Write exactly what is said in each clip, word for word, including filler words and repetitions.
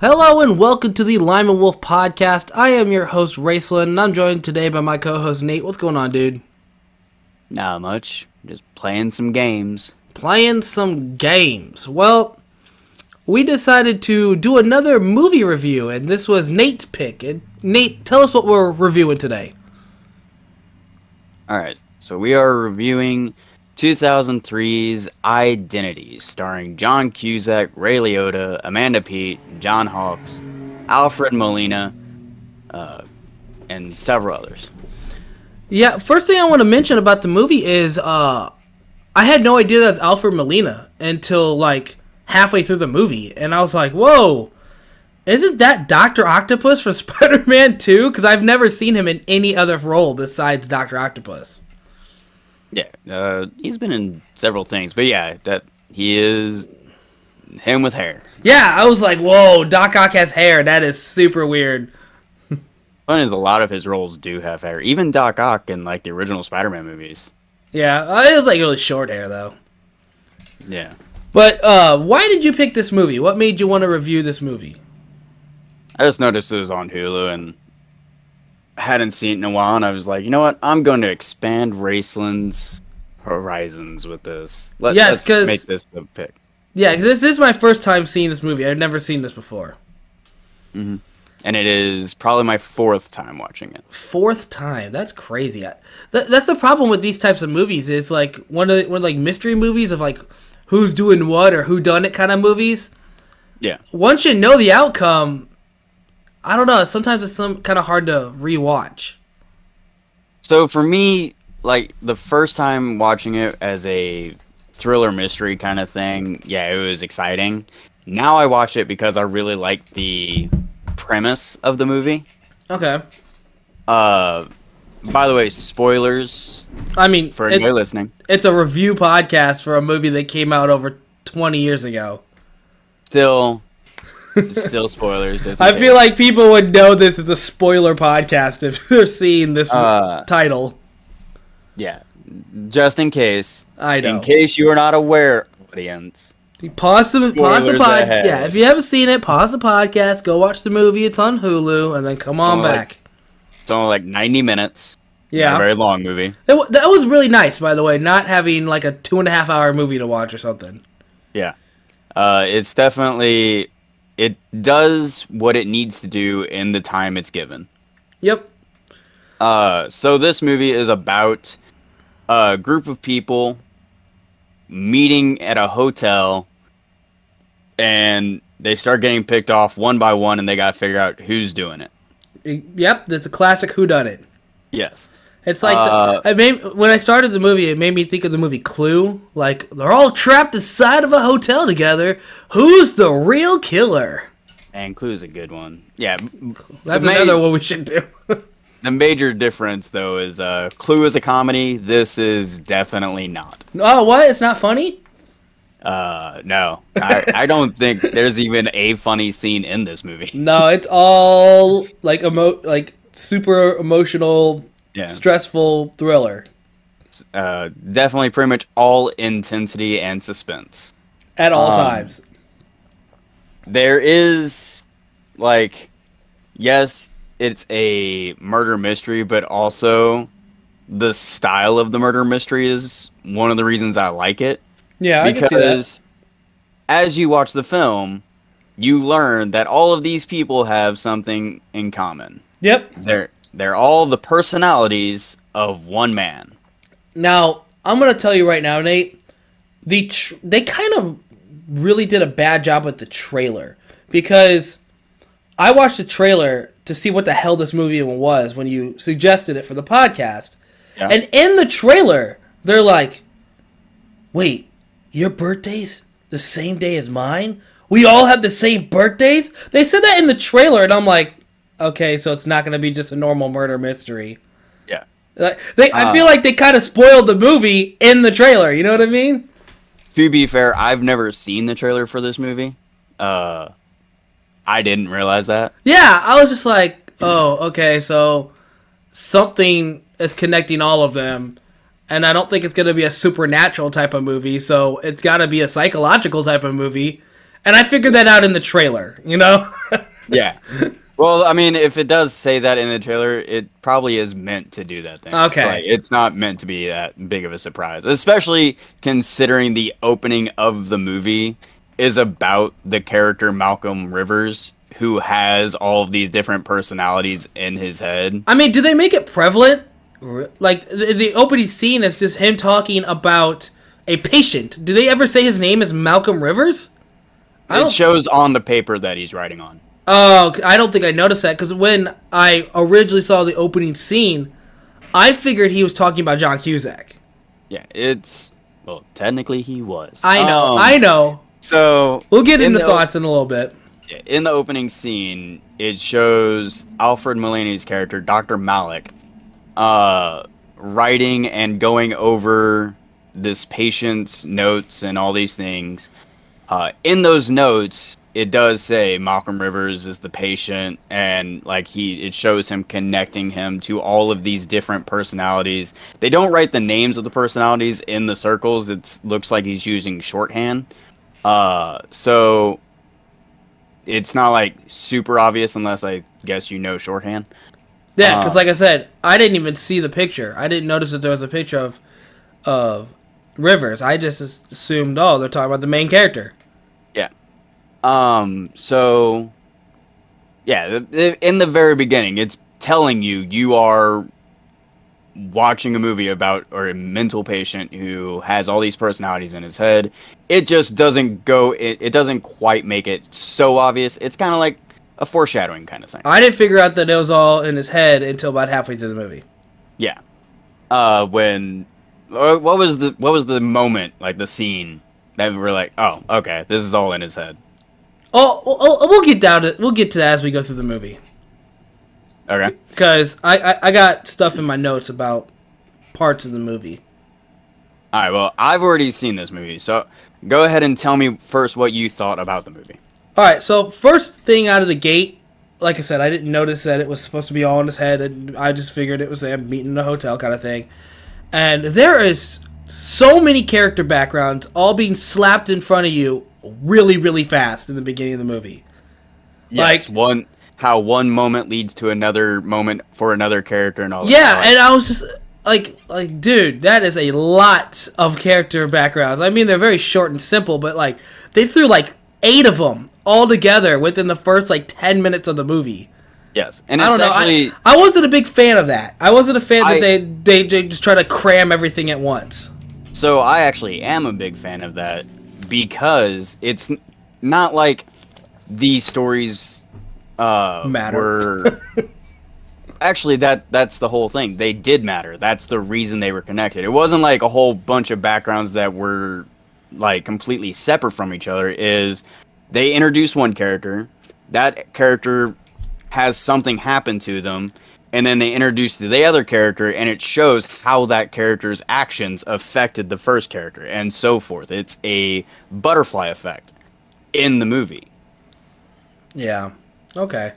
Hello and welcome to the Lime and Wolf Podcast. I am your host, Raceland, and I'm joined today by my co-host, Nate. What's going on, dude? Not much. Just playing some games. Playing some games. Well, we decided to do another movie review, and this was Nate's pick. And Nate, tell us what we're reviewing today. All right. So we are reviewing two thousand three's Identity, starring John Cusack, Ray Liotta, Amanda Peet, John Hawkes, Alfred Molina, uh, and several others. Yeah, first thing I want to mention about the movie is uh, I had no idea that's Alfred Molina until like halfway through the movie, and I was like, whoa, isn't that Doctor Octopus from Spider-Man two? Because I've never seen him in any other role besides Doctor Octopus. Yeah, uh, he's been in several things, but yeah, that he is him with hair. Yeah, I was like, whoa, Doc Ock has hair. That is super weird. Fun is a lot of his roles do have hair, even Doc Ock in like the original Spider-Man movies. Yeah, it was like really short hair though. Yeah, but uh, why did you pick this movie? What made you want to review this movie? I just noticed it was on Hulu and hadn't seen it in a while, and I was like, you know what? I'm going to expand Raceland's horizons with this. Let, yes, let's make this the pick. Yeah, this is my first time seeing this movie. I've never seen this before. Mm-hmm. And it is probably my fourth time watching it. Fourth time? That's crazy. I, that, that's the problem with these types of movies. It's like one of the, one of like mystery movies of like who's doing what or who done it kind of movies. Yeah. Once you know the outcome, I don't know. Sometimes it's some kind of hard to rewatch. So for me, like the first time watching it as a thriller mystery kind of thing, yeah, it was exciting. Now I watch it because I really like the premise of the movie. Okay. Uh, by the way, spoilers. I mean, for anybody listening, it's a review podcast for a movie that came out over twenty years ago. Still. Still spoilers. I feel like people would know this is a spoiler podcast if they're seeing this uh, title. Yeah. Just in case. I know. In case you are not aware, audience. Pause the, pause the podcast. Yeah, if you haven't seen it, pause the podcast, go watch the movie. It's on Hulu, and then come on it's back. Like, it's only like ninety minutes. Yeah. Not a very long movie. That, that was really nice, by the way, not having like a two and a half hour movie to watch or something. Yeah. Uh, it's definitely... It does what it needs to do in the time it's given. Yep. Uh, so this movie is about a group of people meeting at a hotel, and they start getting picked off one by one, and they got to figure out who's doing it. Yep, that's a classic whodunit. Yes. It's like uh, the, I made, when I started the movie, it made me think of the movie Clue. Like they're all trapped inside of a hotel together. Who's the real killer? And Clue's a good one. Yeah, that's another ma- one we should do. The major difference, though, is uh, Clue is a comedy. This is definitely not. Oh, what? It's not funny? Uh, no. I, I don't think there's even a funny scene in this movie. No, it's all like emo- like super emotional. Yeah. Stressful thriller. Uh, definitely pretty much all intensity and suspense. At all um, times. There is, like, yes, it's a murder mystery, but also the style of the murder mystery is one of the reasons I like it. Yeah, I because can see that. As you watch the film, you learn that all of these people have something in common. Yep. They're... They're all the personalities of one man. Now, I'm going to tell you right now, Nate, the tr- they kind of really did a bad job with the trailer. Because I watched the trailer to see what the hell this movie was when you suggested it for the podcast. Yeah. And in the trailer, they're like, wait, your birthday's the same day as mine? We all have the same birthdays? They said that in the trailer, and I'm like, okay, so it's not going to be just a normal murder mystery. Yeah. Like, they, I um, feel like they kind of spoiled the movie in the trailer. You know what I mean? To be fair, I've never seen the trailer for this movie. Uh, I didn't realize that. Yeah, I was just like, oh, okay, so something is connecting all of them. And I don't think it's going to be a supernatural type of movie, so it's got to be a psychological type of movie. And I figured that out in the trailer, you know? Yeah. Well, I mean, if it does say that in the trailer, it probably is meant to do that thing. Okay. It's, like, it's not meant to be that big of a surprise, especially considering the opening of the movie is about the character Malcolm Rivers, who has all of these different personalities in his head. I mean, do they make it prevalent? Like, the, the opening scene is just him talking about a patient. Do they ever say his name is Malcolm Rivers? I it shows think... on the paper that he's writing on. Oh, I don't think I noticed that, because when I originally saw the opening scene, I figured he was talking about John Cusack. Yeah, it's... Well, technically he was. I know, um, I know. So we'll get into in thoughts in a little bit. In the opening scene, it shows Alfred Molina's character, Doctor Malik, uh, writing and going over this patient's notes and all these things. Uh, in those notes, it does say Malcolm Rivers is the patient, and like he, it shows him connecting him to all of these different personalities. They don't write the names of the personalities in the circles. It looks like he's using shorthand. Uh, so it's not like super obvious unless I guess you know shorthand. Yeah, because uh, like I said, I didn't even see the picture. I didn't notice that there was a picture of of Rivers. I just assumed, oh, they're talking about the main character. Yeah. Um. So yeah, in the very beginning, it's telling you you are watching a movie about or a mental patient who has all these personalities in his head. It just doesn't go it, it doesn't quite make it so obvious. It's kind of like a foreshadowing kind of thing. I didn't figure out that it was all in his head until about halfway through the movie. Yeah. Uh when or what was the what was the moment, like the scene that we were like, "Oh, okay, this is all in his head." Oh, oh, oh we'll get down to we'll get to that as we go through the movie. Okay. Because I, I, I got stuff in my notes about parts of the movie. All right, well, I've already seen this movie, so go ahead and tell me first what you thought about the movie. All right, so first thing out of the gate, like I said, I didn't notice that it was supposed to be all in his head, and I just figured it was a meeting in a hotel kind of thing. And there is so many character backgrounds all being slapped in front of you really, really fast in the beginning of the movie. Yes, like, one... how one moment leads to another moment for another character and all that. Yeah, and I was just like, like, dude, that is a lot of character backgrounds. I mean, they're very short and simple, but like they threw like eight of them all together within the first like ten minutes of the movie. Yes, and I don't know. Actually, I, I wasn't a big fan of that. I wasn't a fan I, that they, they they just try to cram everything at once. So I actually am a big fan of that because it's not like the stories. Uh, matter. Actually, that that's the whole thing. They did matter. That's the reason they were connected. It wasn't like a whole bunch of backgrounds that were like completely separate from each other. Is they introduce one character, that character has something happen to them, and then they introduce the other character, and it shows how that character's actions affected the first character, and so forth. It's a butterfly effect in the movie. Yeah. Okay.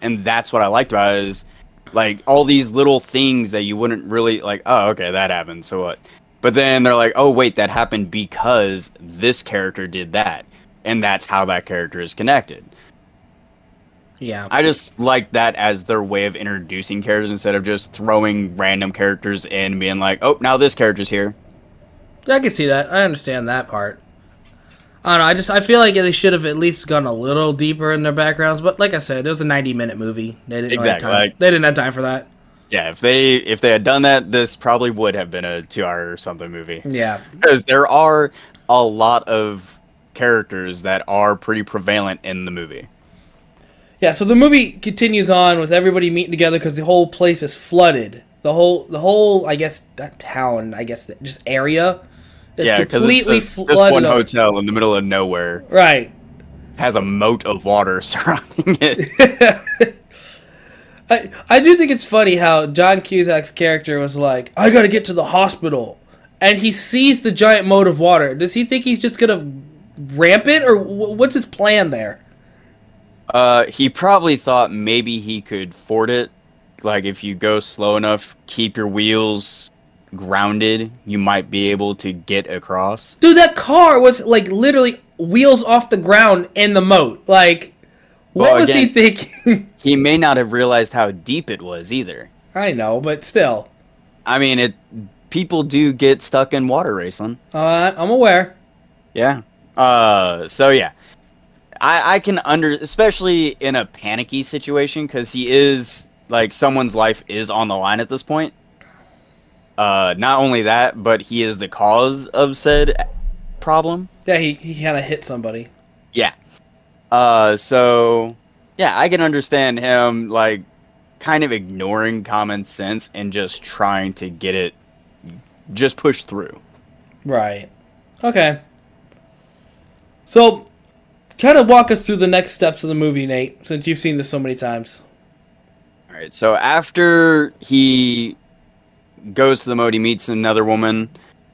And that's what I liked about it is, like, all these little things that you wouldn't really, like, oh, okay, that happened, so what? But then they're like, oh, wait, that happened because this character did that. And that's how that character is connected. Yeah. I just liked that as their way of introducing characters instead of just throwing random characters in and being like, oh, now this character's here. I can see that. I understand that part. I don't know, I just I feel like they should have at least gone a little deeper in their backgrounds, but like I said, it was a ninety minute movie. They didn't exactly, have time. Like, they didn't have time for that. Yeah, if they if they had done that, this probably would have been a two hour or something movie. Yeah, because there are a lot of characters that are pretty prevalent in the movie. Yeah, so the movie continues on with everybody meeting together because the whole place is flooded. The whole the whole I guess that town, I guess just area. It's yeah, because it's a, just one hotel over. In the middle of nowhere. Right. Has a moat of water surrounding it. I I do think it's funny how John Cusack's character was like, I gotta get to the hospital. And he sees the giant moat of water. Does he think he's just gonna ramp it? Or w- what's his plan there? Uh, he probably thought maybe he could ford it. Like, if you go slow enough, keep your wheels grounded, you might be able to get across. Dude, that car was like literally wheels off the ground in the moat. Like, what well, was again, he thinking? He may not have realized how deep it was either. I know, but still. I mean, it. People do get stuck in water racing. Uh, I'm aware. Yeah. Uh. So yeah, I I can under especially in a panicky situation, because he is like someone's life is on the line at this point. Uh, not only that, but he is the cause of said problem. Yeah, he, he kind of hit somebody. Yeah. Uh, so, yeah, I can understand him, like, kind of ignoring common sense and just trying to get it, just push through. Right. Okay. So, kind of walk us through the next steps of the movie, Nate, since you've seen this so many times. All right, so after he goes to the moat, he meets another woman,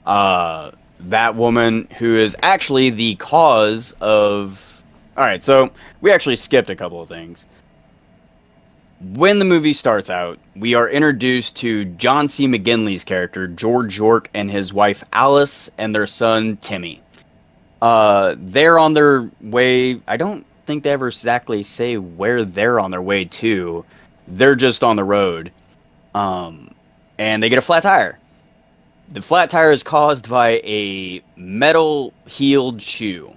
uh, that woman who is actually the cause of... Alright, so we actually skipped a couple of things. When the movie starts out, we are introduced to John C. McGinley's character, George York, and his wife, Alice, and their son, Timmy. Uh, they're on their way... I don't think they ever exactly say where they're on their way to. They're just on the road. Um... And they get a flat tire. The flat tire is caused by a metal-heeled shoe.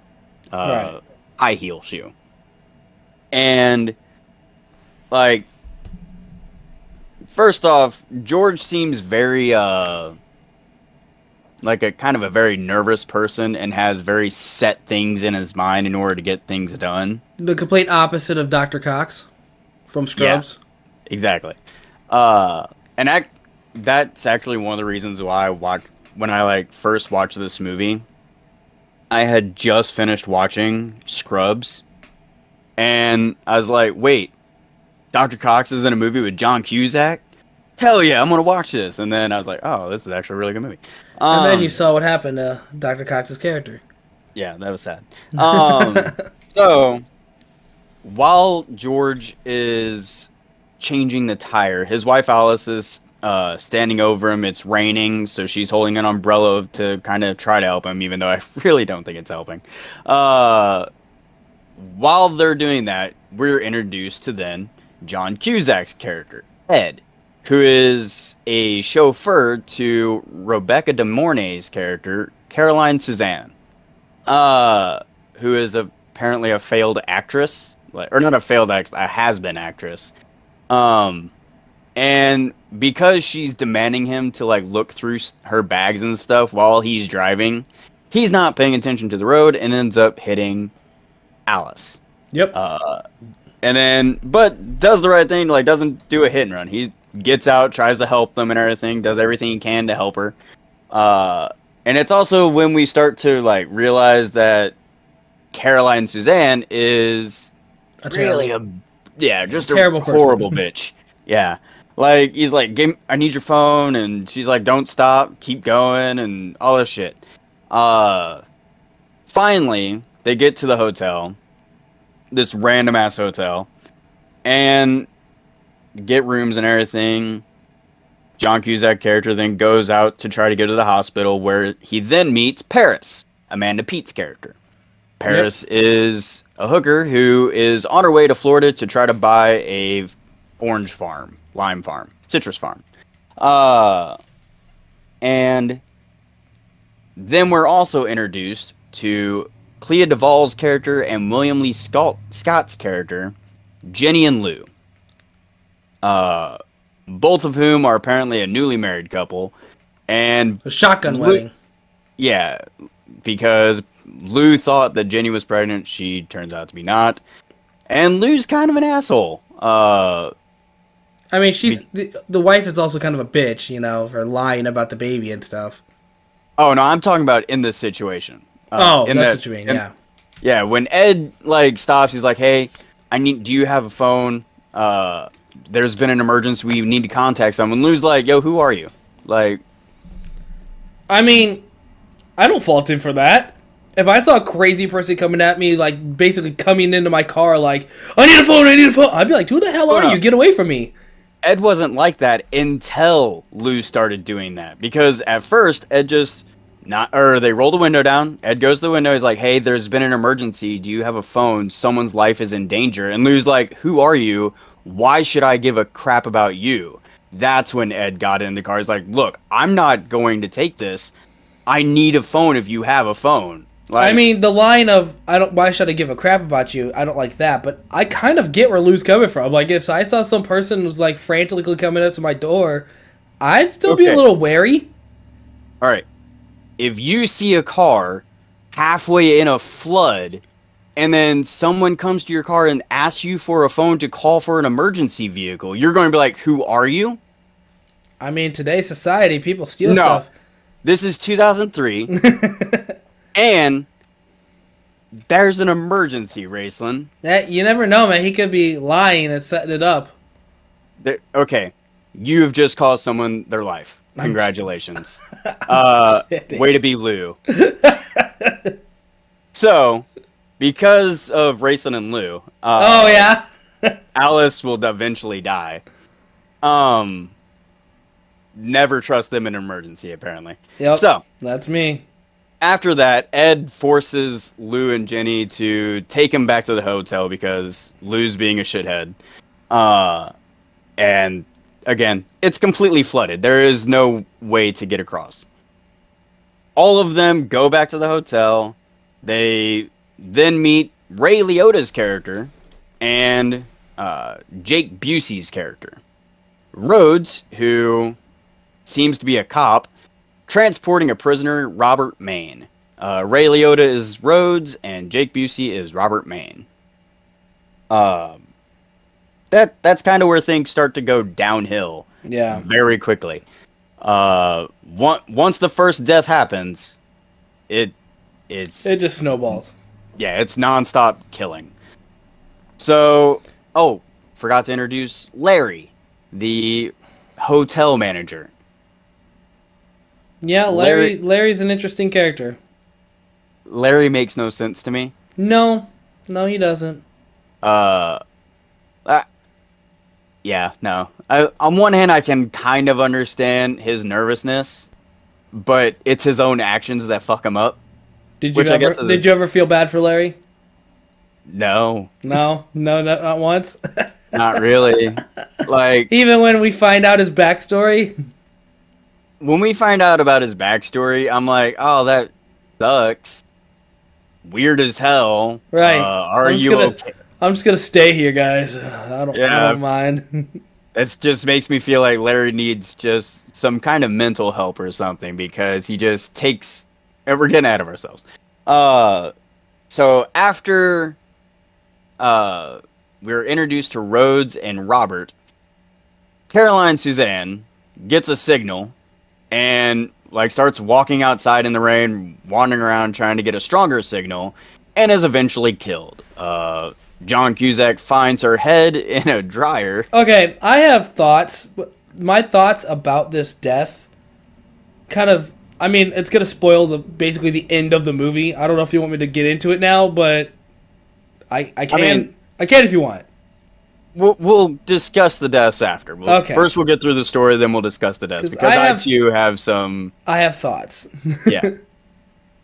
Uh, right. High heel shoe. And, like, first off, George seems very, uh, like a kind of a very nervous person and has very set things in his mind in order to get things done. The complete opposite of Doctor Cox from Scrubs. Yeah, exactly. Uh, and I... That's actually one of the reasons why I watched, when I like first watched this movie, I had just finished watching Scrubs, and I was like, wait, Doctor Cox is in a movie with John Cusack? Hell yeah, I'm going to watch this. And then I was like, oh, this is actually a really good movie. Um, and then you saw what happened to Doctor Cox's character. Yeah, that was sad. Um, so, while George is changing the tire, his wife Alice is... Uh, standing over him. It's raining, so she's holding an umbrella to kind of try to help him, even though I really don't think it's helping. Uh, while they're doing that, we're introduced to then John Cusack's character, Ed, who is a chauffeur to Rebecca De Mornay's character, Caroline Suzanne, uh, who is apparently a failed actress, or not a failed actress, a has-been actress. Um, and because she's demanding him to, like, look through her bags and stuff while he's driving, he's not paying attention to the road and ends up hitting Alice. Yep. Uh, and then, but does the right thing, like, doesn't do a hit and run. He gets out, tries to help them and everything, does everything he can to help her. Uh, and it's also when we start to, like, realize that Caroline Suzanne is That's really a, yeah, just a, terrible a horrible bitch. Yeah. Like, he's like, Give me, I need your phone, and she's like, don't stop, keep going, and all this shit. Uh, finally, they get to the hotel, this random-ass hotel, and get rooms and everything. John Cusack character then goes out to try to go to the hospital, where he then meets Paris, Amanda Peet's character. Paris yep. is a hooker who is on her way to Florida to try to buy a orange farm. Lime farm, citrus farm. Uh, and then we're also introduced to Clea Duvall's character and William Lee Scott, Scott's character, Jenny and Lou. Uh, both of whom are apparently a newly married couple. And a shotgun Lou, wedding. Yeah, because Lou thought that Jenny was pregnant. She turns out to be not. And Lou's kind of an asshole. Uh... I mean, she's the, the wife is also kind of a bitch, you know, for lying about the baby and stuff. Oh, no, I'm talking about in this situation. Uh, oh, in that's the, what you mean, in, yeah. Yeah, when Ed, like, stops, he's like, hey, I need. do you have a phone? Uh, there's been an emergency. We need to contact someone. Lou's like, yo, who are you? Like, I mean, I don't fault him for that. If I saw a crazy person coming at me, like, basically coming into my car, like, I need a phone, I need a phone, I'd be like, who the hell are you? Get away from me. Ed wasn't like that until Lou started doing that. Because at first, Ed just Not or they roll the window down. Ed goes to the window. He's like, "Hey, there's been an emergency. Do you have a phone? Someone's life is in danger." And Lou's like, "Who are you? Why should I give a crap about you?" That's when Ed got in the car. He's like, "Look, I'm not going to take this. I need a phone. If you have a phone." Like, I mean, the line of "I don't. Why should I give a crap about you?" I don't like that, but I kind of get where Lou's coming from. Like, if I saw some person was like frantically coming up to my door, I'd still okay. be a little wary. All right. If you see a car halfway in a flood and then someone comes to your car and asks you for a phone to call for an emergency vehicle, you're going to be like, who are you? I mean, today's society, people steal no. stuff. This is two thousand three, and there's an emergency, Raceland. That, you never know, man. He could be lying and setting it up. They're, okay, you have just cost someone their life. Congratulations. Uh, way to be Lou. So, because of Raceland and Lou, uh, oh yeah, Alice will eventually die. Um, never trust them in an emergency, apparently. Yep, so that's me. After that, Ed forces Lou and Jenny to take him back to the hotel because Lou's being a shithead. Uh, and again, it's completely flooded. There is no way to get across. All of them go back to the hotel. They then meet Ray Liotta's character and uh, Jake Busey's character. Rhodes, who seems to be a cop, transporting a prisoner, Robert Maine. Uh, Ray Liotta is Rhodes, and Jake Busey is Robert Maine. Um... Uh, That that's kind of where things start to go downhill. Yeah, very quickly. Uh, one, once the first death happens, it it's it just snowballs. Yeah, it's nonstop killing. So, oh, forgot to introduce Larry, the hotel manager. Yeah, Larry. Larry Larry's an interesting character. Larry makes no sense to me. No, no, he doesn't. Uh. Uh Yeah, no. I, on one hand, I can kind of understand his nervousness, but it's his own actions that fuck him up. Did you ever, I guess is did his... you ever feel bad for Larry? No. No? No, not, not once? Not really. Like, even when we find out his backstory? When we find out about his backstory, I'm like, oh, that sucks. Weird as hell. Right. Uh, are you gonna... okay? I'm just going to stay here, guys. I don't, yeah, I don't mind. It just makes me feel like Larry needs just some kind of mental help or something because he just takes... And we're getting out of ourselves. Uh, so after uh, we were introduced to Rhodes and Robert, Caroline Suzanne gets a signal and like starts walking outside in the rain, wandering around trying to get a stronger signal, and is eventually killed. Uh... John Cusack finds her head in a dryer. Okay, I have thoughts. My thoughts about this death kind of... I mean, it's going to spoil the basically the end of the movie. I don't know if you want me to get into it now, but I, I can. I, mean, I can if you want. We'll, we'll discuss the deaths after. We'll, okay. First, we'll get through the story, then we'll discuss the deaths. Because I, have, I, too, have some... I have thoughts. Yeah.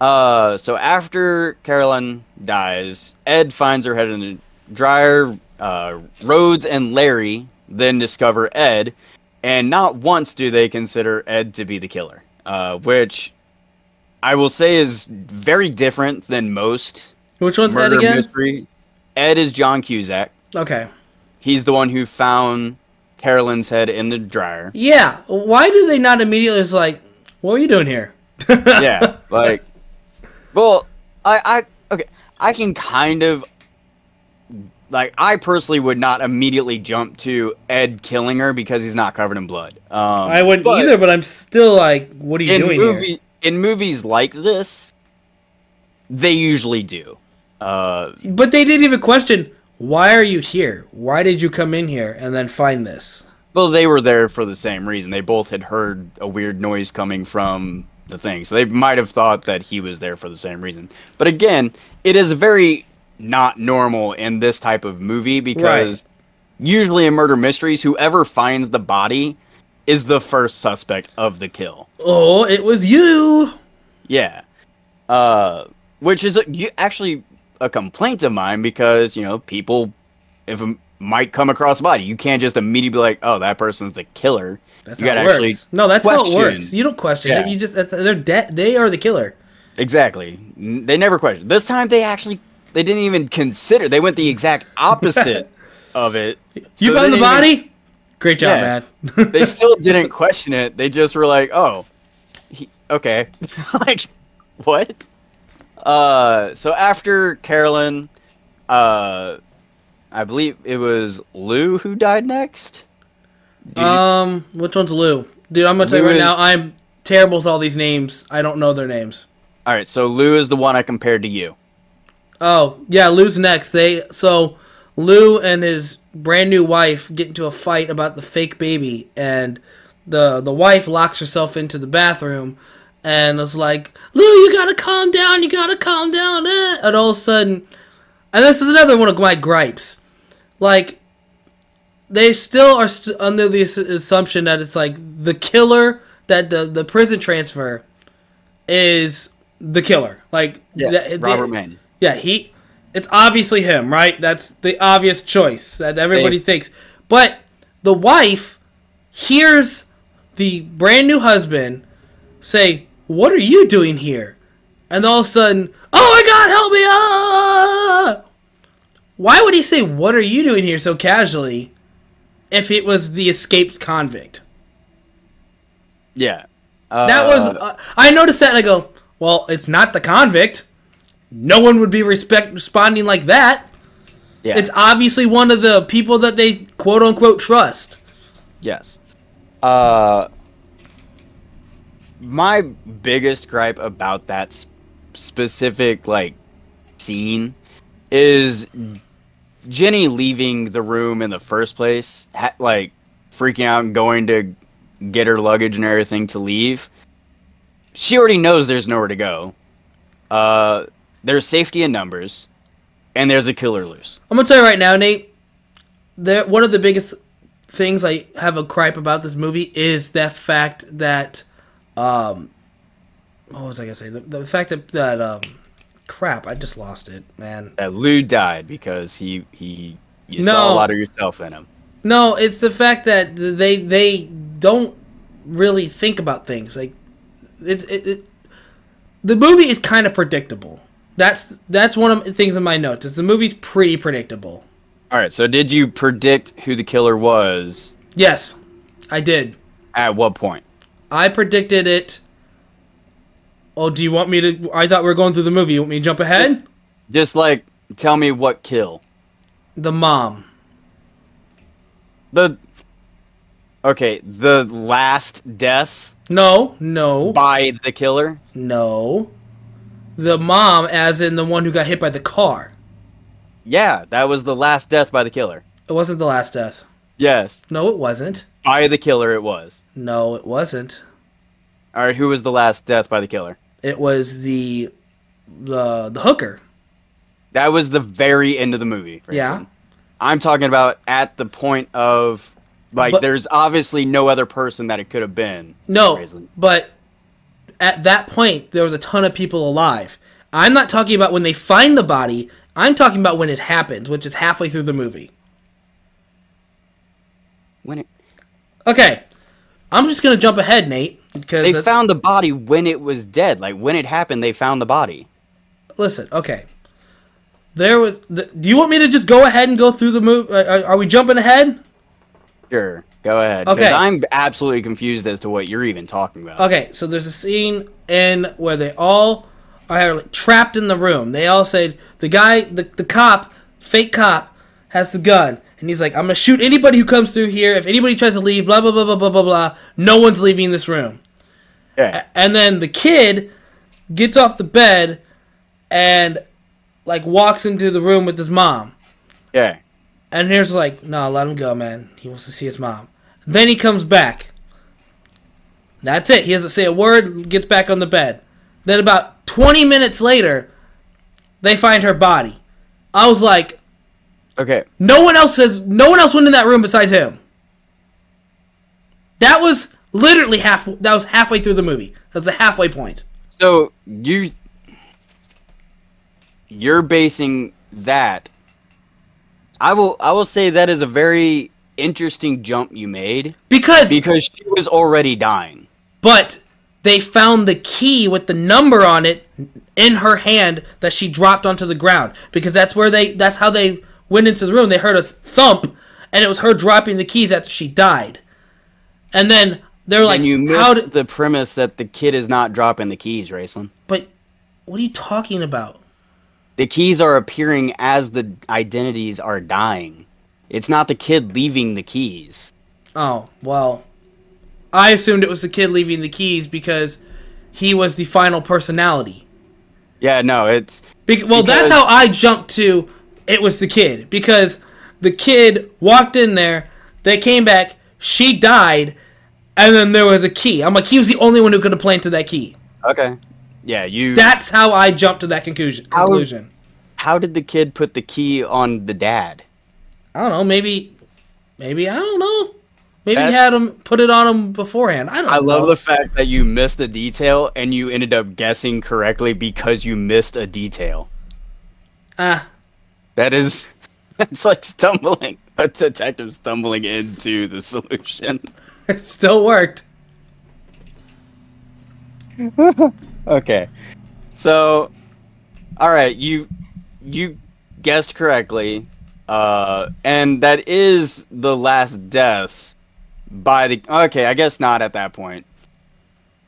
Uh, so after Caroline dies, Ed finds her head in the dryer. uh, Rhodes and Larry then discover Ed, and not once do they consider Ed to be the killer, uh, which I will say is very different than most. Which one's Ed again? Mystery. Ed is John Cusack. Okay. He's the one who found Carolyn's head in the dryer. Yeah. Why do they not immediately just like, what are you doing here? Yeah. Like... Well, I, I, okay, I can kind of, like, I personally would not immediately jump to Ed killing her because he's not covered in blood. Um, I wouldn't but either, but I'm still like, what are you in doing movie, here? In movies like this, they usually do. Uh, but they didn't even question, why are you here? Why did you come in here and then find this? Well, they were there for the same reason. They both had heard a weird noise coming from... the thing, so they might have thought that he was there for the same reason. But again, it is very not normal in this type of movie because right. usually in murder mysteries, whoever finds the body is the first suspect of the kill. Oh, it was you. Yeah. Uh, which is a, you, actually a complaint of mine because, you know, people if might come across a body. You can't just immediately be like, oh, that person's the killer. That's you got to actually No, that's question. How it works. You don't question yeah. it. You just, they're de- they are the killer. Exactly. They never questioned. This time they actually, they didn't even consider. They went the exact opposite of it. So you found the body? Even, Great job, yeah, man. They still didn't question it. They just were like, oh, he, okay. Like, what? Uh, so after Carolyn, uh, I believe it was Lou who died next. Dude. Um, which one's Lou? Dude, I'm going to tell you right is, now, I'm terrible with all these names. I don't know their names. All right, so Lou is the one I compared to you. Oh, yeah, Lou's next. They So Lou and his brand new wife get into a fight about the fake baby, and the the wife locks herself into the bathroom and is like, Lou, you got to calm down, you got to calm down. Eh. And all of a sudden, and this is another one of my gripes. Like, they still are st- under the assumption that it's like the killer, that the, the prison transfer is... the killer, like yes, the, Robert the, Mann. Yeah, he. It's obviously him, right? That's the obvious choice that everybody Same. Thinks. But the wife hears the brand new husband say, "What are you doing here?" And all of a sudden, "Oh my God, help me!" Ah! Why would he say, "What are you doing here?" so casually, if it was the escaped convict? Yeah, uh, that was. Uh, I noticed that, and I go. Well, it's not the convict. No one would be respect responding like that. Yeah. It's obviously one of the people that they quote-unquote trust. Yes. Uh, my biggest gripe about that sp- specific like scene is Jenny leaving the room in the first place, ha- like freaking out and going to get her luggage and everything to leave. She already knows there's nowhere to go. Uh, there's safety in numbers, and there's a killer loose. I'm going to tell you right now, Nate, that one of the biggest things I have a gripe about this movie is the fact that, um, what was I going to say? The, the fact that, that um, crap, I just lost it, man. That Lou died because he, he you no, saw a lot of yourself in him. No, it's the fact that they they don't really think about things, like, It, it, it, the movie is kind of predictable. That's that's one of the things in my notes. Is the movie's pretty predictable. All right. So did you predict who the killer was? Yes, I did. At what point? I predicted it. Oh, do you want me to? I thought we were going through the movie. You want me to jump ahead? Just like tell me what kill. The mom. The. Okay. The last death. No, no. By the killer? No. The mom, as in the one who got hit by the car. Yeah, that was the last death by the killer. It wasn't the last death. Yes. No, it wasn't. By the killer, it was. No, it wasn't. All right, who was the last death by the killer? It was the the, the hooker. That was the very end of the movie. Grayson. Yeah. I'm talking about at the point of... Like, but, there's obviously no other person that it could have been. No, Grayson. But at that point, there was a ton of people alive. I'm not talking about when they find the body. I'm talking about when it happens, which is halfway through the movie. When it... Okay. I'm just going to jump ahead, Nate. Because they that's... found the body when it was dead. Like, when it happened, they found the body. Listen, okay. There was... The... Do you want me to just go ahead and go through the movie? Are, are we jumping ahead? Sure, go ahead. Okay. Because I'm absolutely confused as to what you're even talking about. Okay, so there's a scene in where they all are like, trapped in the room. They all said, the guy, the, the cop, fake cop, has the gun. And he's like, I'm going to shoot anybody who comes through here. If anybody tries to leave, blah, blah, blah, blah, blah, blah, blah. No one's leaving this room. Yeah. A- and then the kid gets off the bed and like walks into the room with his mom. Yeah. And there's like, no, nah, let him go, man. He wants to see his mom. Then he comes back. That's it. He doesn't say a word, gets back on the bed. Then about twenty minutes later, they find her body. I was like, okay. No one else says, no one else went in that room besides him. That was literally half, that was halfway through the movie. That's the halfway point. So you you're basing that. I will I will say that is a very interesting jump you made because because she was already dying. But they found the key with the number on it in her hand that she dropped onto the ground, because that's where they that's how they went into the room. They heard a thump, and it was her dropping the keys after she died. And then they're like, and you missed how did... the premise that the kid is not dropping the keys, Raceland. But what are you talking about? The keys are appearing as the identities are dying. It's not the kid leaving the keys. Oh, well, I assumed it was the kid leaving the keys because he was the final personality. Yeah, no, it's... Be- well, because... that's how I jumped to it was the kid. Because the kid walked in there, they came back, she died, and then there was a key. I'm like, he was the only one who could have planted that key. Okay. Yeah, you... That's how I jumped to that conclusion. How, conclusion. How did the kid put the key on the dad? I don't know. Maybe... Maybe, I don't know. Maybe That's, he had him put it on him beforehand. I don't I know. I love the fact that you missed a detail and you ended up guessing correctly because you missed a detail. Ah. Uh, that is... It's like stumbling. A detective stumbling into the solution. It still worked. Okay. So, all right. You you guessed correctly. Uh, and that is the last death by the... Okay, I guess not at that point.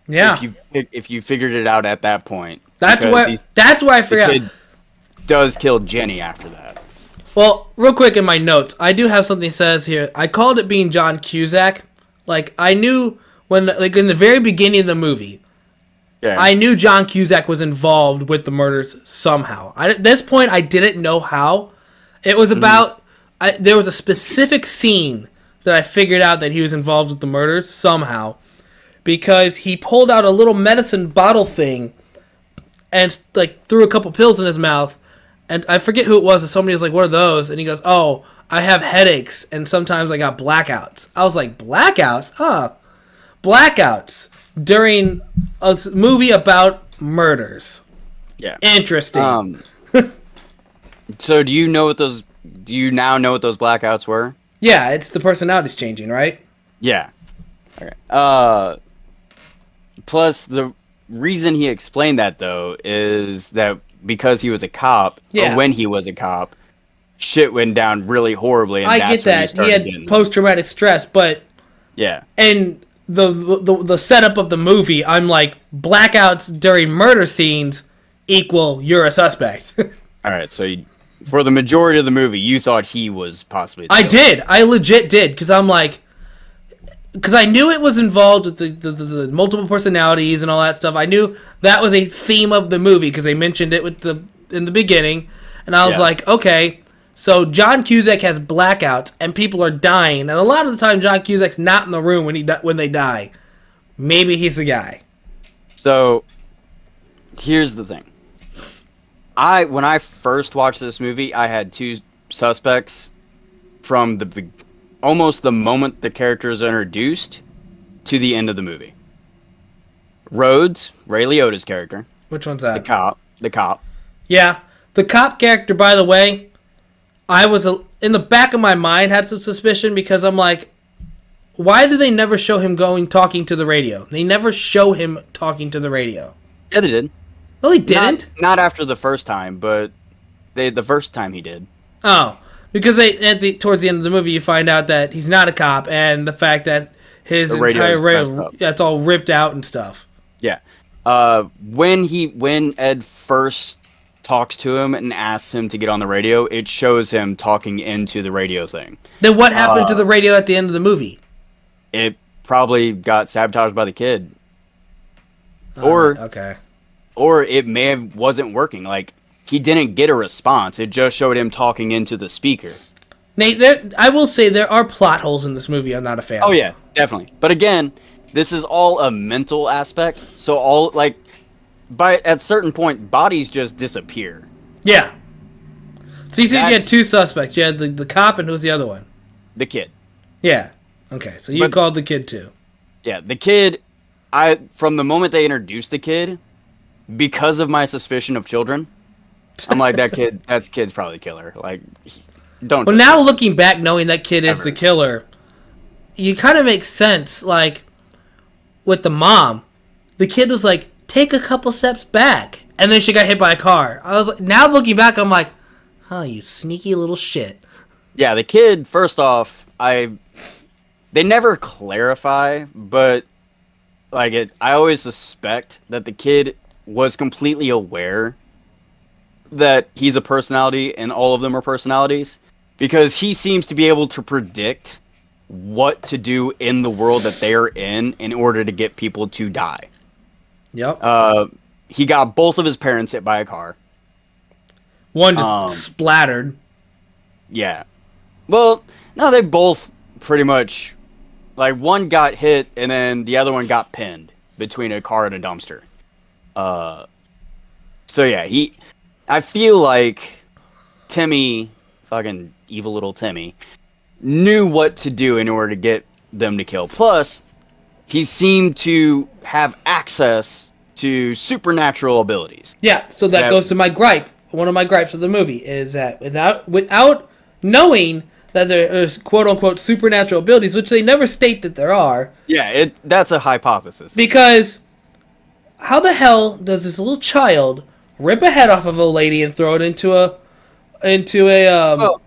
Yeah. If you if you figured it out at that point. That's where, he, that's where I forgot. The kid does kill Jenny after that. Well, real quick in my notes, I do have something that says here. I called it being John Cusack. Like, I knew when, like, in the very beginning of the movie, yeah. I knew John Cusack was involved with the murders somehow. I, at this point, I didn't know how. It was about... Mm. I, there was a specific scene that I figured out that he was involved with the murders somehow, because he pulled out a little medicine bottle thing and, like, threw a couple pills in his mouth. And I forget who it was, and somebody was like, what are those? And he goes, oh, I have headaches, and sometimes I got blackouts. I was like, blackouts? Huh. Blackouts during a movie about murders. Yeah. Interesting. Um, so do you know what those... Do you now know what those blackouts were? Yeah, it's the personalities changing, right? Yeah. Okay. Uh, plus, the reason he explained that, though, is that because he was a cop, yeah. or when he was a cop, shit went down really horribly. And I that's get that. He, he had post-traumatic stress, but... Yeah. And the, the the setup of the movie, I'm like, blackouts during murder scenes equal you're a suspect. All right, so... You, for the majority of the movie, you thought he was possibly... I did. I legit did, because I'm like... Because I knew it was involved with the, the, the, the multiple personalities and all that stuff. I knew that was a theme of the movie, because they mentioned it with the in the beginning. And I was yeah. like, okay, so John Cusack has blackouts, and people are dying. And a lot of the time, John Cusack's not in the room when he when they die. Maybe he's the guy. So, here's the thing. I when I first watched this movie, I had two suspects from the almost the moment the character is introduced to the end of the movie. Rhodes, Ray Liotta's character. Which one's that? The cop. The cop. Yeah, the cop character. By the way, I was a, in the back of my mind had some suspicion, because I'm like, why do they never show him going talking to the radio? They never show him talking to the radio. Yeah, they did. No, he didn't. Not, not after the first time, but they the first time he did. Oh, because they at the towards the end of the movie, you find out that he's not a cop, and the fact that his entire radio that's all ripped out and stuff. Yeah, uh, when he when Ed first talks to him and asks him to get on the radio, it shows him talking into the radio thing. Then what happened uh, to the radio at the end of the movie? It probably got sabotaged by the kid. Oh, or okay. Or it may have wasn't working. Like, he didn't get a response. It just showed him talking into the speaker. Nate, there, I will say there are plot holes in this movie I'm not a fan of. Oh, yeah, definitely. But again, this is all a mental aspect. So, all, like, by at a certain point, bodies just disappear. Yeah. So, you said you had two suspects. You had the, the cop, and who's the other one? The kid. Yeah. Okay, so you but, called the kid, too. Yeah, the kid, I from the moment they introduced the kid... because of my suspicion of children, I'm like, that kid, that kid's probably killer. Like, don't. Well, now me. Looking back, knowing that kid Ever. is the killer, it kind of makes sense. Like, with the mom, the kid was like, take a couple steps back, and then she got hit by a car. I was like, now looking back, I'm like, huh, you sneaky little shit. Yeah, the kid. First off, I they never clarify, but like it, I always suspect that the kid was completely aware that he's a personality and all of them are personalities, because he seems to be able to predict what to do in the world that they're in in order to get people to die. Yep. Uh, he got both of his parents hit by a car. One just um, splattered. Yeah. Well, no, they both pretty much, like, one got hit and then the other one got pinned between a car and a dumpster. Uh, so yeah, he, I feel like Timmy, fucking evil little Timmy, knew what to do in order to get them to kill. Plus, he seemed to have access to supernatural abilities. Yeah, so that, that goes to my gripe. One of my gripes of the movie is that without without knowing that there's quote-unquote supernatural abilities, which they never state that there are. Yeah, it that's a hypothesis. Because how the hell does this little child rip a head off of a lady and throw it into a into a um well,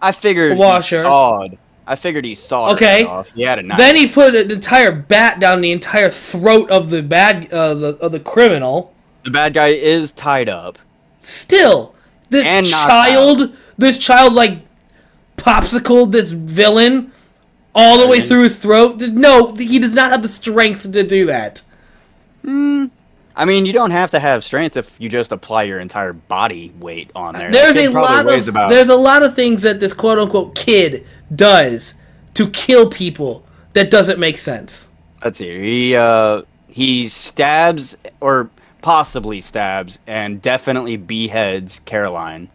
I figured washer. He sawed. I figured he sawed okay. it off. He had a knife. Then he put an entire bat down the entire throat of the bad uh, the of the criminal. The bad guy is tied up. Still, this and child this child like popsicled this villain all the I way mean, through his throat. No, he does not have the strength to do that. Hmm. I mean, you don't have to have strength if you just apply your entire body weight on there. There's a lot of about... there's a lot of things that this quote unquote kid does to kill people that doesn't make sense. Let's see. He uh he stabs or possibly stabs and definitely beheads Caroline.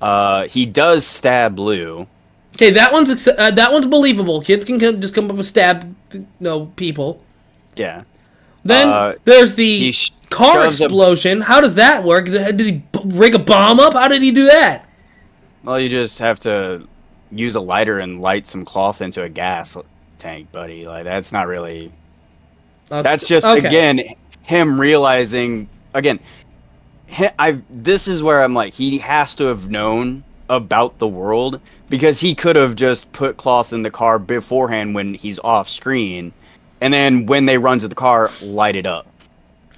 Uh, he does stab Lou. Okay, that one's uh, that one's believable. Kids can come, just come up and stab you know, people. Yeah. Then uh, there's the car explosion. A... How does that work? Did he b- rig a bomb up? How did he do that? Well, you just have to use a lighter and light some cloth into a gas tank, buddy. Like, that's not really... Uh, that's just, okay. again, him realizing... Again, I've, this is where I'm like, he has to have known about the world, because he could have just put cloth in the car beforehand when he's off screen. And then when they run to the car, light it up.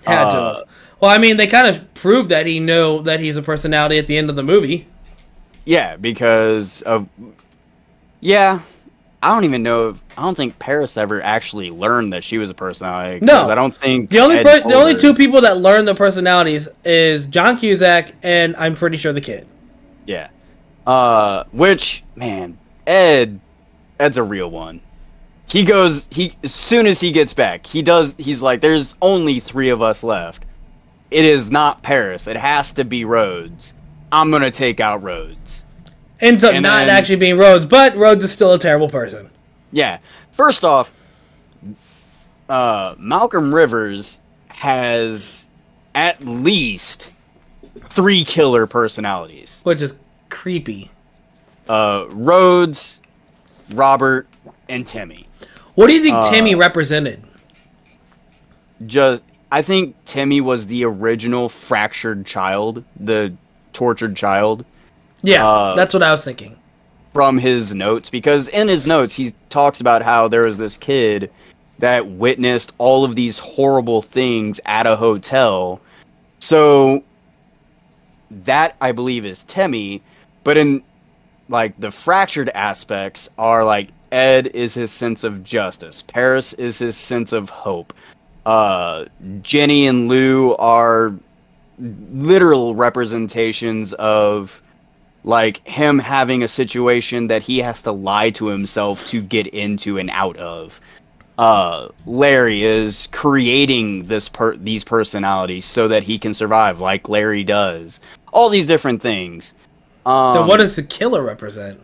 Had uh, to. Well, I mean, they kind of proved that he knew that he's a personality at the end of the movie. Yeah, because of... Yeah. I don't even know if... I don't think Paris ever actually learned that she was a personality. No. I don't think... The only per- the only two people that learned their personalities is John Cusack and I'm pretty sure the kid. Yeah. Uh, which, man, Ed... Ed's a real one. He goes, he, as soon as he gets back, he does, he's like, there's only three of us left. It is not Paris. It has to be Rhodes. I'm going to take out Rhodes. Ends up and not then, actually being Rhodes, but Rhodes is still a terrible person. Yeah. First off, uh, Malcolm Rivers has at least three killer personalities. Which is creepy. Uh, Rhodes, Robert, and Timmy. What do you think uh, Timmy represented? Just, I think Timmy was the original fractured child, the tortured child. Yeah, uh, that's what I was thinking. From his notes, because in his notes, he talks about how there was this kid that witnessed all of these horrible things at a hotel. So, that, I believe, is Timmy. But in, like, the fractured aspects are, like, Ed is his sense of justice. Paris is his sense of hope. Uh, Jenny and Lou are literal representations of like him having a situation that he has to lie to himself to get into and out of. Uh, Larry is creating this per- these personalities so that he can survive, like Larry does. All these different things. Um, then what does the killer represent?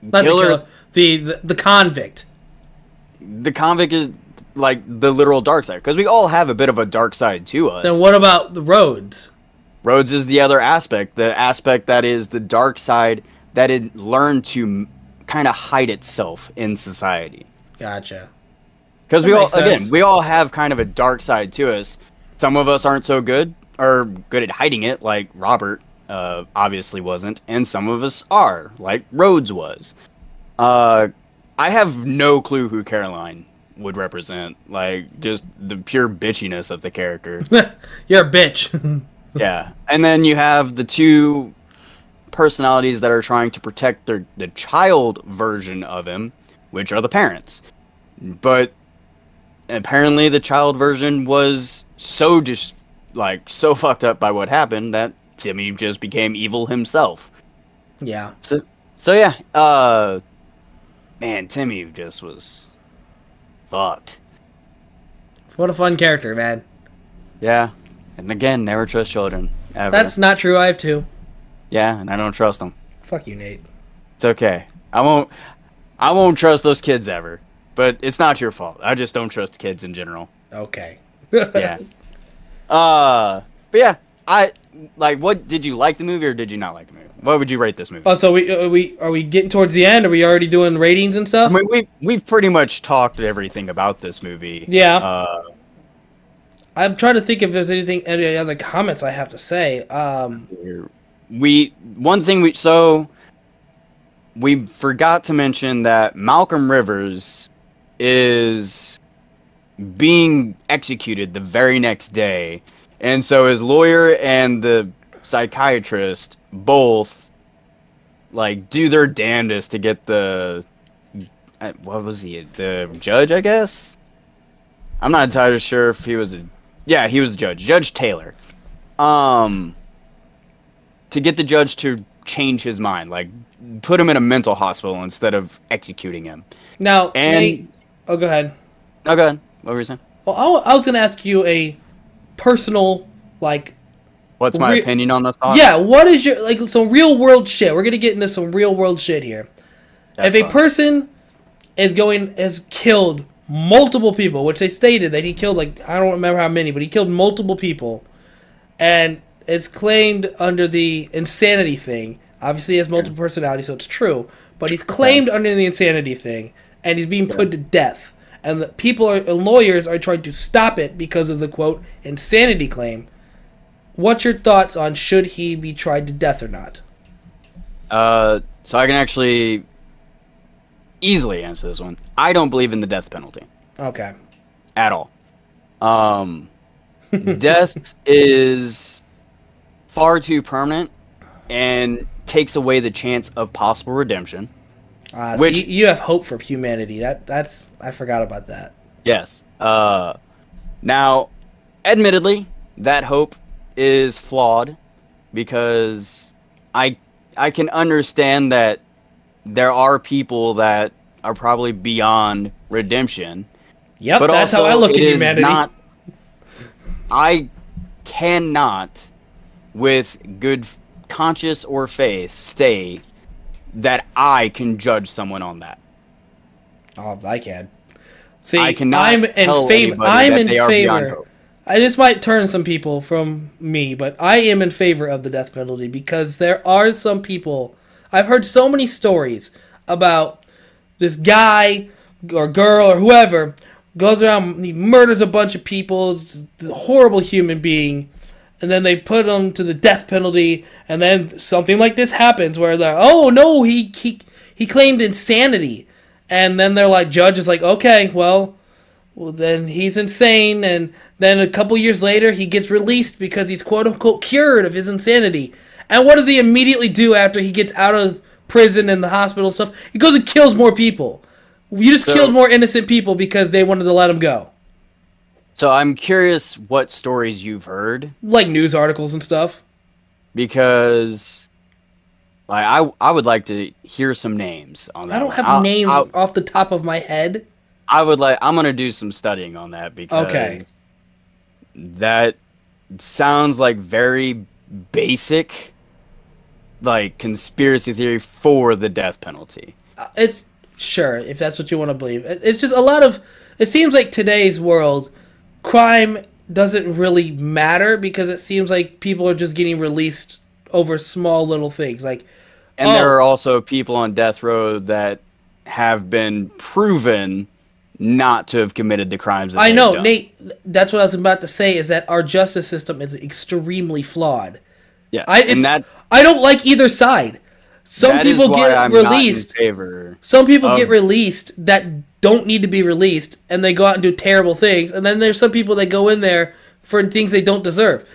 Not killer. The killer. The, the the convict. The convict is like the literal dark side, because we all have a bit of a dark side to us. Then what about the Rhodes? Rhodes is the other aspect, the aspect that is the dark side that it learned to kind of hide itself in society. Gotcha. Because we all, again, we all have kind of a dark side to us. Some of us aren't so good or good at hiding it, like Robert uh, obviously wasn't, and some of us are, like Rhodes was. Uh, I have no clue who Caroline would represent, like just the pure bitchiness of the character. You're a bitch. Yeah, and then you have the two personalities that are trying to protect their the child version of him, which are the parents. But apparently the child version was so just like so fucked up by what happened that Timmy just became evil himself. Yeah. So so yeah, uh man, Timmy just was fucked. What a fun character, man. Yeah. And again, never trust children. Ever. That's not true. I have two. Yeah, and I don't trust them. Fuck you, Nate. It's okay. I won't I won't trust those kids ever. But it's not your fault. I just don't trust kids in general. Okay. Yeah. Uh, but yeah, I like. What did you like the movie, or did you not like the movie? What would you rate this movie? Oh, so we are we are we getting towards the end? Are we already doing ratings and stuff? I mean, we we've pretty much talked everything about this movie. Yeah. Uh, I'm trying to think if there's anything any other comments I have to say. Um, we one thing we so we forgot to mention that Malcolm Rivers is being executed the very next day, and so his lawyer and the psychiatrist both like do their damnedest to get the what was he the judge I guess I'm not entirely sure if he was a yeah he was a judge Judge Taylor um to get the judge to change his mind, like put him in a mental hospital instead of executing him. Now and Nate, oh go ahead oh go ahead What were you saying? Well, I was going to ask you a personal, like... What's my re- opinion on the thought? Yeah, what is your... Like, some real-world shit. We're going to get into some real-world shit here. That's if a fun. person is going... has killed multiple people, which they stated that he killed, like, I don't remember how many, but he killed multiple people, and it's claimed under the insanity thing. Obviously, he has multiple personalities, so it's true. But he's claimed under the insanity thing, and he's being put to death. And the people are, and lawyers are trying to stop it because of the, quote, insanity claim. What's your thoughts on should he be tried to death or not? Uh, so I can actually easily answer this one. I don't believe in the death penalty. Okay. At all. Um, death is far too permanent and takes away the chance of possible redemption. Uh, so Which you, you have hope for humanity. That that's I forgot about that. Yes. Uh, now, admittedly, that hope is flawed because I I can understand that there are people that are probably beyond redemption. Yep, but that's also, how I look at humanity. Not, I cannot, with good conscience or faith, stay. That I can judge someone on that. Oh, I can. See, I cannot I'm tell in favor. I'm in favor. I just might turn some people from me, but I am in favor of the death penalty because there are some people. I've heard so many stories about this guy or girl or whoever goes around, he murders a bunch of people, is a horrible human being. And then they put him to the death penalty, and then something like this happens where they're, oh, no, he he, he claimed insanity. And then they're like, judge is like, okay, well, well, then he's insane. And then a couple years later, he gets released because he's, quote, unquote, cured of his insanity. And what does he immediately do after he gets out of prison and the hospital and stuff? He goes and kills more people. You just so, killed more innocent people because they wanted to let him go. So I'm curious what stories you've heard. Like news articles and stuff. Because like I I would like to hear some names on that. I don't one. have I'll, names I'll, off the top of my head. I would like I'm gonna do some studying on that because okay. that sounds like very basic like conspiracy theory for the death penalty. Uh, it's sure, if that's what you want to believe. It's just a lot of it seems like today's world, crime doesn't really matter because it seems like people are just getting released over small little things. Like, and oh, there are also people on death row that have been proven not to have committed the crimes that I know, done. Nate, that's what I was about to say, is that our justice system is extremely flawed. Yeah, I, and that, I don't like either side. Some people get I'm released. Some people of, get released that don't need to be released, and they go out and do terrible things. And then there's some people that go in there for things they don't deserve.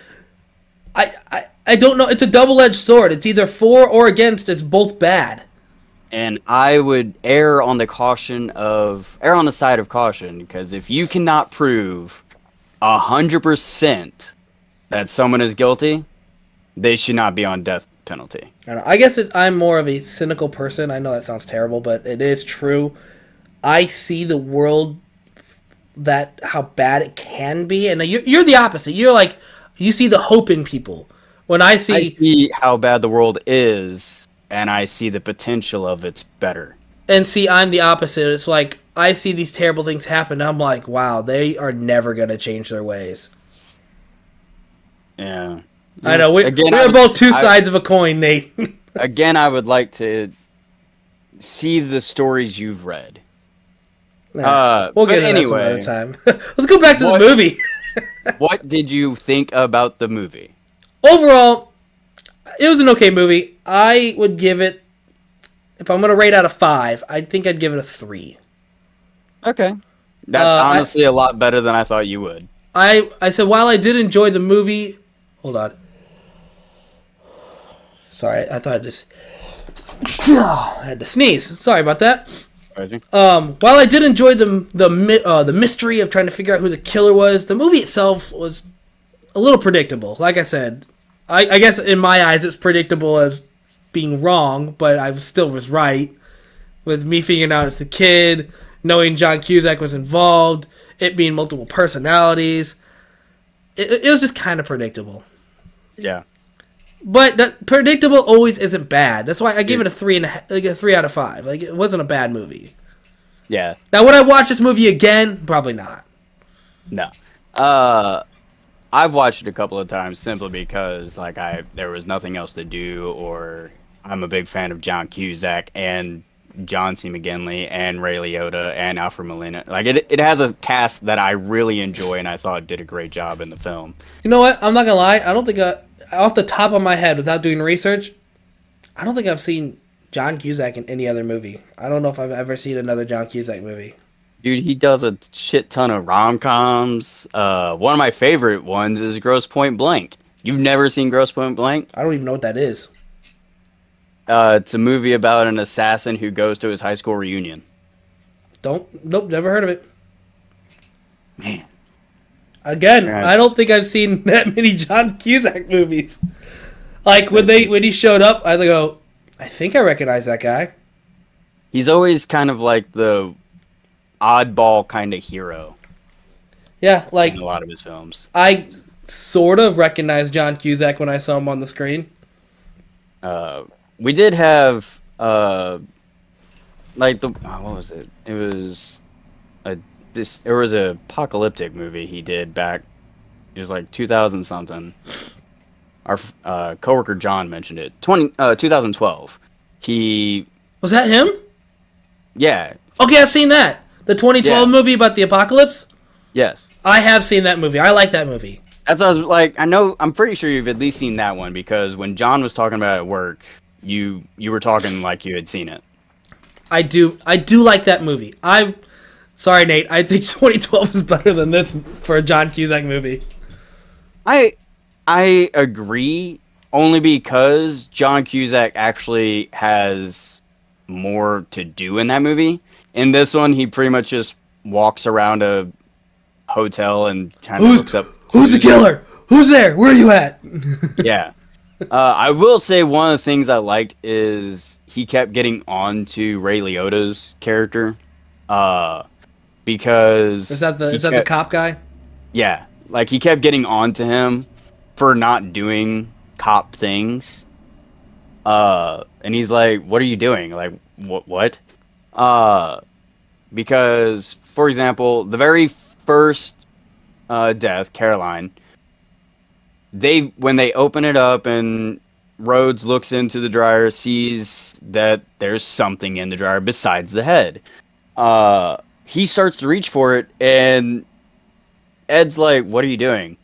I I, I don't know. It's a double-edged sword. It's either for or against. It's both bad. And I would err on the caution of err on the side of caution, because if you cannot prove a hundred percent that someone is guilty, they should not be on death penalty. I, I guess it's, I'm more of a cynical person. I know that sounds terrible, but it is true. I see the world that how bad it can be, and you're, you're the opposite. You're like you see the hope in people. When I see, I see how bad the world is. And I see the potential of it's better. And see, I'm the opposite. It's like, I see these terrible things happen, and I'm like, wow, they are never going to change their ways. Yeah. yeah. I know. We, again, we're I both would, two I, sides of a coin, Nate. Again, I would like to see the stories you've read. Nah, uh, we'll get into anyway, that some other time. Let's go back to what, the movie. What did you think about the movie? Overall, it was an okay movie. I would give it, if I'm going to rate out of five, I think I'd give it a three. Okay. That's uh, honestly I, a lot better than I thought you would. I, I said, while I did enjoy the movie, hold on. Sorry, I thought I just, I had to sneeze. Sorry about that. Um, while I did enjoy the, the, uh, the mystery of trying to figure out who the killer was, the movie itself was a little predictable. Like I said, I, I guess in my eyes it's predictable as being wrong, but I still was right with me figuring out it's the kid, knowing John Cusack was involved, it being multiple personalities. It, it was just kind of predictable. Yeah, but that predictable always isn't bad. That's why I gave yeah. it a three and a, like a three out of five. Like, it wasn't a bad movie. Yeah. Now would I watch this movie again? Probably not. No. Uh. I've watched it a couple of times simply because, like, I there was nothing else to do, or I'm a big fan of John Cusack and John C. McGinley and Ray Liotta and Alfred Molina. Like, it it has a cast that I really enjoy and I thought did a great job in the film. You know what? I'm not gonna lie. I don't think I, off the top of my head, without doing research, I don't think I've seen John Cusack in any other movie. I don't know if I've ever seen another John Cusack movie. Dude, he does a shit ton of rom-coms. Uh, one of my favorite ones is Gross Pointe Blank. You've never seen Gross Pointe Blank? I don't even know what that is. Uh, it's a movie about an assassin who goes to his high school reunion. Don't, nope, never heard of it. Man. Again, right. I don't think I've seen that many John Cusack movies. Like, when they when he showed up, I go, I think I recognize that guy. He's always kind of like the oddball kind of hero. Yeah, like in a lot of his films. I sort of recognized John Cusack when I saw him on the screen. Uh, we did have uh, like the oh, what was it? It was a this. There was an apocalyptic movie he did back. It was like two thousand something. Our uh, coworker John mentioned it. twenty uh, twenty twelve. He was that him? Yeah. Okay, I've seen that. The twenty twelve yeah. movie about the apocalypse? Yes. I have seen that movie. I like that movie. That's what I was like. I know, I'm pretty sure you've at least seen that one, because when John was talking about it at work, you you were talking like you had seen it. I do. I do like that movie. I'm sorry, Nate. I think twenty twelve is better than this for a John Cusack movie. I I agree, only because John Cusack actually has more to do in that movie. In this one, he pretty much just walks around a hotel and kind of looks up. Who's the killer? Who's there? Where are you at? Yeah. Uh, I will say one of the things I liked is he kept getting on to Ray Liotta's character. Uh, because... Is that the is that kept, the cop guy? Yeah. Like, he kept getting on to him for not doing cop things. Uh, and he's like, what are you doing? Like, what? What? Uh, because for example, the very first uh, death, Caroline, they when they open it up and Rhodes looks into the dryer, sees that there's something in the dryer besides the head. Uh, he starts to reach for it, and Ed's like, "What are you doing?"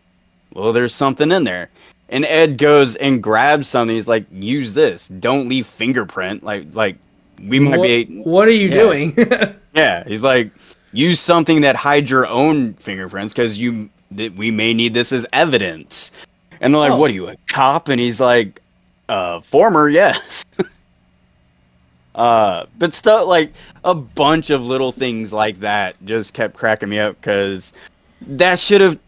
"Well, there's something in there." And Ed goes and grabs something. He's like, "Use this. Don't leave fingerprint. Like, like we might what, be. What are you yeah. doing?" Yeah. He's like, "Use something that hides your own fingerprints, because you th- we may need this as evidence." And they're like, oh. "What are you, a cop?" And he's like, uh, "Former, yes." uh, but stuff like a bunch of little things like that just kept cracking me up, because that should have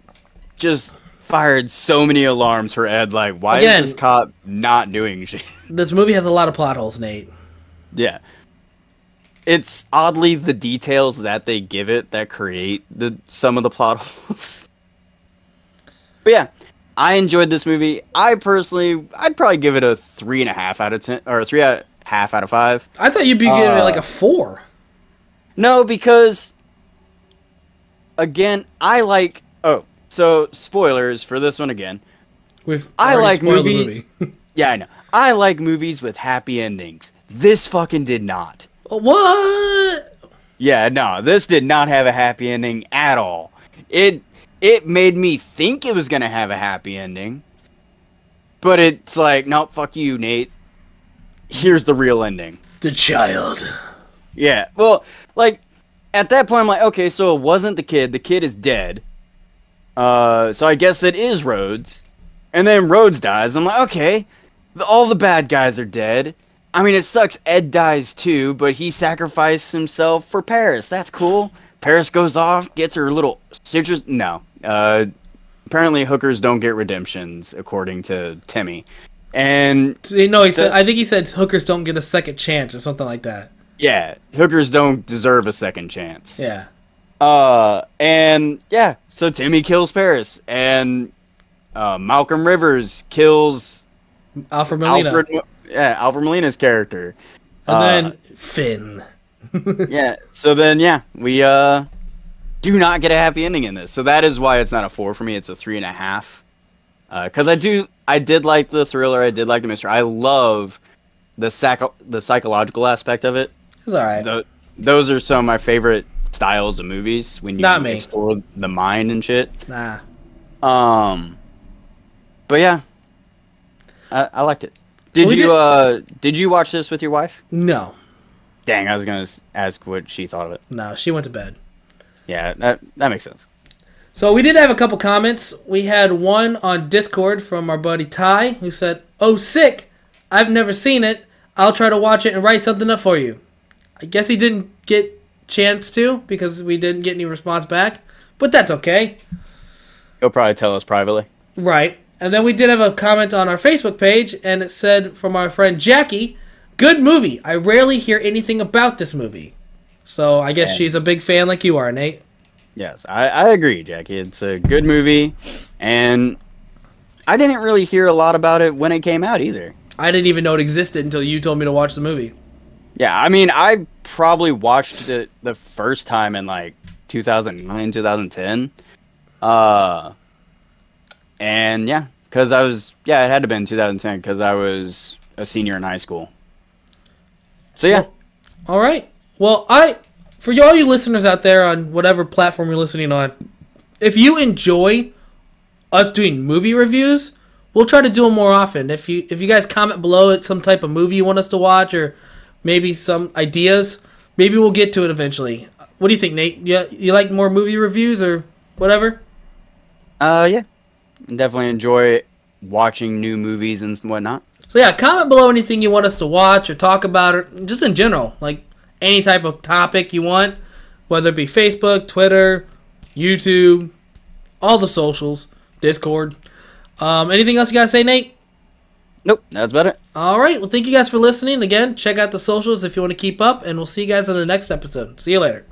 just fired so many alarms for Ed. Like, why Again, is this cop not doing shit? This movie has a lot of plot holes, Nate. Yeah. It's oddly the details that they give it that create the some of the plot holes. But yeah, I enjoyed this movie. I personally, I'd probably give it a three and a half out of ten, or a three and a half out of five. I thought you'd be giving uh, it like a four. No, because, again, I like... Oh. So, spoilers for this one again. We've I like movies. Movie. Yeah, I know. I like movies with happy endings. This fucking did not. What? Yeah, no. This did not have a happy ending at all. It it made me think it was going to have a happy ending. But it's like, no, fuck you, Nate. Here's the real ending. The child. Yeah. Well, like, at that point, I'm like, okay, so it wasn't the kid. The kid is dead. Uh, so I guess that is Rhodes. And then Rhodes dies. I'm like, okay, the, all the bad guys are dead. I mean, it sucks Ed dies too, but he sacrificed himself for Paris. That's cool. Paris goes off, gets her little citrus. No. Uh, apparently hookers don't get redemptions, according to Timmy. And no, he so, said, I think he said hookers don't get a second chance or something like that. Yeah. Hookers don't deserve a second chance. Yeah. Uh, and yeah, so Timmy kills Paris, and uh, Malcolm Rivers kills Alfred Molina. Alfred, yeah, Alfred Molina's character. And uh, then Finn. Yeah, so then, yeah, we uh, do not get a happy ending in this. So that is why it's not a four for me. It's a three and a half. Uh, because I do, I did like the thriller. I did like the mystery. I love the sac- the psychological aspect of it. It's all right. The, those are some of my favorite styles of movies when you Not me. explore the mind and shit. Nah. Um. But yeah, I, I liked it. Did well, you did... uh? Did you watch this with your wife? No. Dang, I was gonna ask what she thought of it. No, she went to bed. Yeah, that that makes sense. So we did have a couple comments. We had one on Discord from our buddy Ty, who said, "Oh, sick! I've never seen it. I'll try to watch it and write something up for you." I guess he didn't get chance to, because we didn't get any response back, but that's okay. He'll probably tell us privately. Right. And then we did have a comment on our Facebook page, and it said from our friend Jackie, "Good movie. I rarely hear anything about this movie." So I guess and she's a big fan like you are, Nate. Yes, I, I agree, Jackie. It's a good movie, and I didn't really hear a lot about it when it came out either. I didn't even know it existed until you told me to watch the movie. Yeah, I mean, I probably watched it the first time in, like, two thousand nine, two thousand ten. Uh, and, yeah, because I was... Yeah, it had to have been two thousand ten, because I was a senior in high school. So, yeah. Well, all right. Well, I... For all you listeners out there on whatever platform you're listening on, if you enjoy us doing movie reviews, we'll try to do them more often. If you, if you guys comment below at some type of movie you want us to watch, or... maybe some ideas. Maybe we'll get to it eventually. What do you think, Nate? You, you like more movie reviews or whatever? Uh, yeah. Definitely enjoy watching new movies and whatnot. So, yeah, comment below anything you want us to watch or talk about, or just in general. Like, any type of topic you want, whether it be Facebook, Twitter, YouTube, all the socials, Discord. Um, anything else you got to say, Nate? Nope, that's about it. All right, well, thank you guys for listening. Again, check out the socials if you want to keep up, and we'll see you guys on the next episode. See you later.